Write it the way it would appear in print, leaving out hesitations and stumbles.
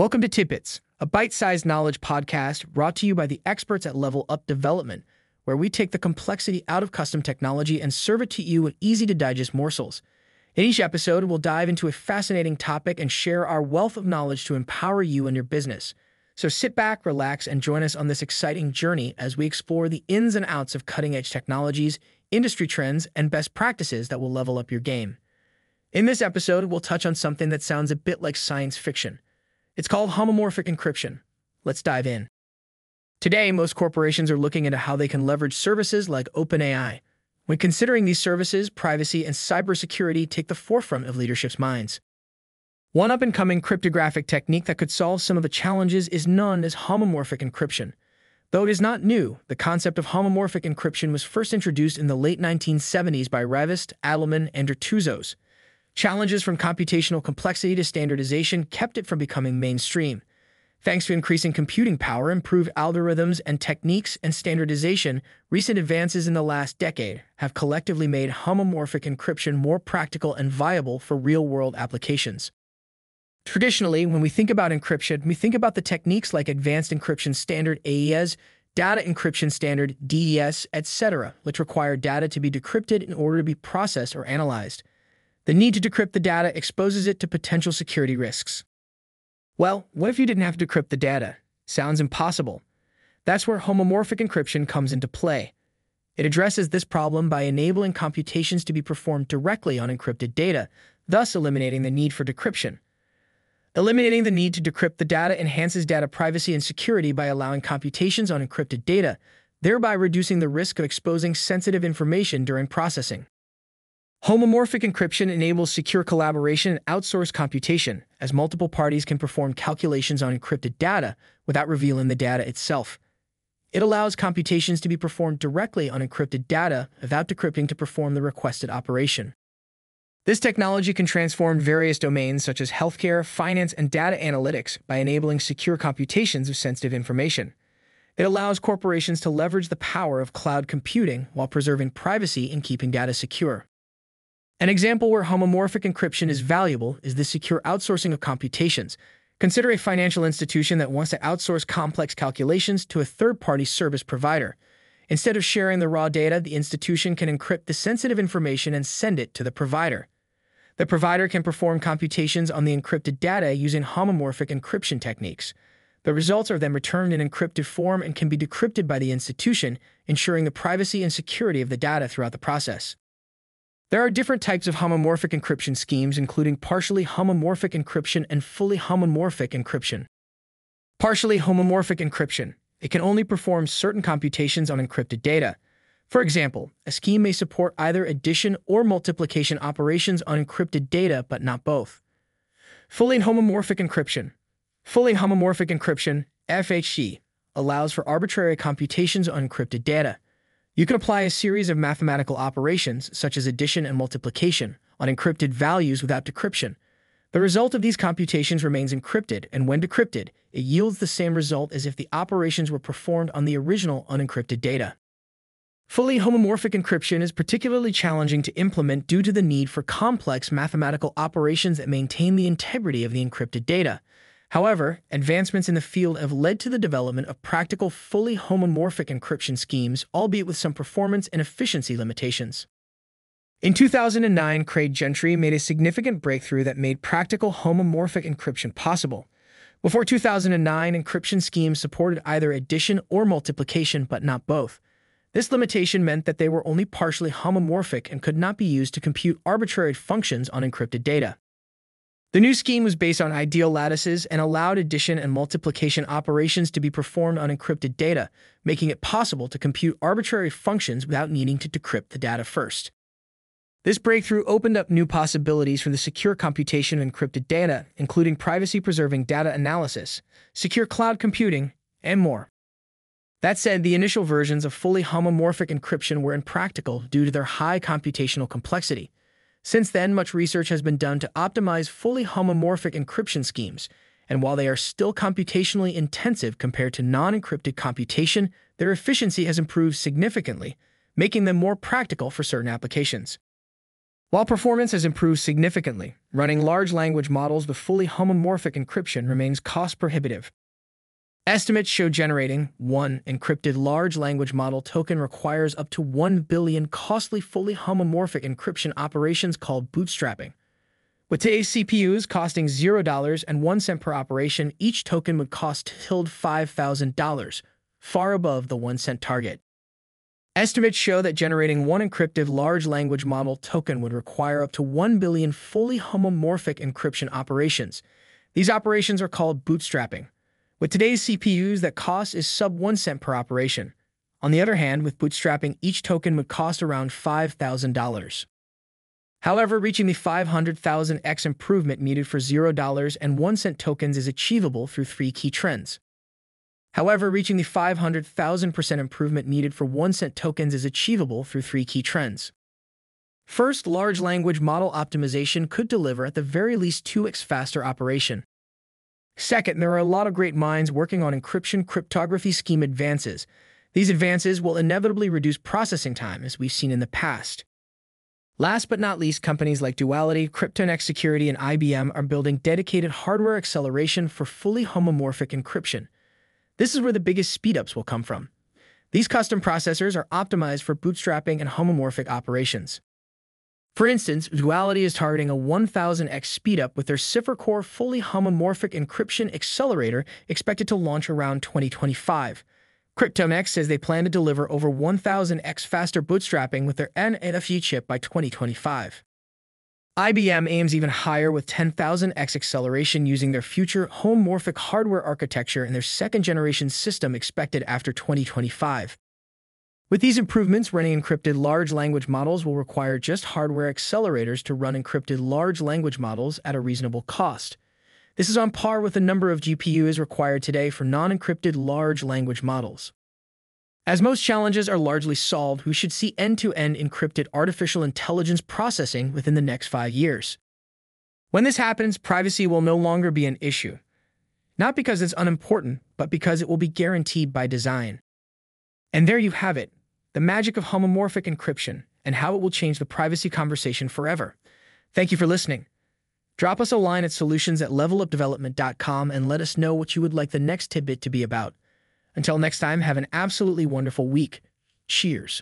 Welcome to 2Bits, a bite-sized knowledge podcast brought to you by the experts at Level Up Development, where we take the complexity out of custom technology and serve it to you in easy-to-digest morsels. In each episode, we'll dive into a fascinating topic and share our wealth of knowledge to empower you and your business. So sit back, relax, and join us on this exciting journey as we explore the ins and outs of cutting-edge technologies, industry trends, and best practices that will level up your game. In this episode, we'll touch on something that sounds a bit like science fiction. It's called homomorphic encryption. Let's dive in. Today, most corporations are looking into how they can leverage services like OpenAI. When considering these services, privacy and cybersecurity take the forefront of leadership's minds. One up-and-coming cryptographic technique that could solve some of the challenges is known as homomorphic encryption. Though it is not new, the concept of homomorphic encryption was first introduced in the late 1970s by Rivest, Adleman, and Dertouzos. Challenges from computational complexity to standardization kept it from becoming mainstream. Thanks to increasing computing power, improved algorithms and techniques, and standardization, recent advances in the last decade have collectively made homomorphic encryption more practical and viable for real-world applications. Traditionally, when we think about encryption, we think about the techniques like Advanced Encryption Standard (AES), Data Encryption Standard (DES), etc., which require data to be decrypted in order to be processed or analyzed. The need to decrypt the data exposes it to potential security risks. Well, what if you didn't have to decrypt the data? Sounds impossible. That's where homomorphic encryption comes into play. It addresses this problem by enabling computations to be performed directly on encrypted data, thus eliminating the need for decryption. Eliminating the need to decrypt the data enhances data privacy and security by allowing computations on encrypted data, thereby reducing the risk of exposing sensitive information during processing. Homomorphic encryption enables secure collaboration and outsourced computation, as multiple parties can perform calculations on encrypted data without revealing the data itself. It allows computations to be performed directly on encrypted data without decrypting to perform the requested operation. This technology can transform various domains such as healthcare, finance, and data analytics by enabling secure computations of sensitive information. It allows corporations to leverage the power of cloud computing while preserving privacy and keeping data secure. An example where homomorphic encryption is valuable is the secure outsourcing of computations. Consider a financial institution that wants to outsource complex calculations to a third-party service provider. Instead of sharing the raw data, the institution can encrypt the sensitive information and send it to the provider. The provider can perform computations on the encrypted data using homomorphic encryption techniques. The results are then returned in encrypted form and can be decrypted by the institution, ensuring the privacy and security of the data throughout the process. There are different types of homomorphic encryption schemes, including partially homomorphic encryption and fully homomorphic encryption. Partially homomorphic encryption. It can only perform certain computations on encrypted data. For example, a scheme may support either addition or multiplication operations on encrypted data, but not both. Fully homomorphic encryption. Fully homomorphic encryption, FHE, allows for arbitrary computations on encrypted data. You can apply a series of mathematical operations, such as addition and multiplication, on encrypted values without decryption. The result of these computations remains encrypted, and when decrypted, it yields the same result as if the operations were performed on the original unencrypted data. Fully homomorphic encryption is particularly challenging to implement due to the need for complex mathematical operations that maintain the integrity of the encrypted data. However, advancements in the field have led to the development of practical fully homomorphic encryption schemes, albeit with some performance and efficiency limitations. In 2009, Craig Gentry made a significant breakthrough that made practical homomorphic encryption possible. Before 2009, encryption schemes supported either addition or multiplication, but not both. This limitation meant that they were only partially homomorphic and could not be used to compute arbitrary functions on encrypted data. The new scheme was based on ideal lattices and allowed addition and multiplication operations to be performed on encrypted data, making it possible to compute arbitrary functions without needing to decrypt the data first. This breakthrough opened up new possibilities for the secure computation of encrypted data, including privacy-preserving data analysis, secure cloud computing, and more. That said, the initial versions of fully homomorphic encryption were impractical due to their high computational complexity. Since then, much research has been done to optimize fully homomorphic encryption schemes, and while they are still computationally intensive compared to non-encrypted computation, their efficiency has improved significantly, making them more practical for certain applications. While performance has improved significantly, running large language models with fully homomorphic encryption remains cost-prohibitive. Estimates show generating one encrypted large language model token requires up to 1 billion costly fully homomorphic encryption operations called bootstrapping. With today's CPUs costing $0.01 per operation, each token would cost $5,000, far above the 1 cent target. Estimates show that generating one encrypted large language model token would require up to 1 billion fully homomorphic encryption operations. These operations are called bootstrapping. With today's CPUs, that cost is sub 1 cent per operation. On the other hand, with bootstrapping, each token would cost around $5,000. However, reaching the 500,000x improvement needed for $0.01 tokens is achievable through three key trends. First, large language model optimization could deliver at the very least 2x faster operation. Second, there are a lot of great minds working on encryption cryptography scheme advances. These advances will inevitably reduce processing time, as we've seen in the past. Last but not least, companies like Duality, CryptoNext Security, and IBM are building dedicated hardware acceleration for fully homomorphic encryption. This is where the biggest speedups will come from. These custom processors are optimized for bootstrapping and homomorphic operations. For instance, Duality is targeting a 1,000x speedup with their CipherCore fully homomorphic encryption accelerator, expected to launch around 2025. CryptoMex says they plan to deliver over 1,000x faster bootstrapping with their NNFU chip by 2025. IBM aims even higher with 10,000x acceleration using their future homomorphic hardware architecture and their second-generation system expected after 2025. With these improvements, running encrypted large language models will require just hardware accelerators to run encrypted large language models at a reasonable cost. This is on par with the number of GPUs required today for non-encrypted large language models. As most challenges are largely solved, we should see end-to-end encrypted artificial intelligence processing within the next 5 years. When this happens, privacy will no longer be an issue. Not because it's unimportant, but because it will be guaranteed by design. And there you have it, the magic of homomorphic encryption and how it will change the privacy conversation forever. Thank you for listening. Drop us a line at solutions@levelupdevelopment.com and let us know what you would like the next tidbit to be about. Until next time, have an absolutely wonderful week. Cheers.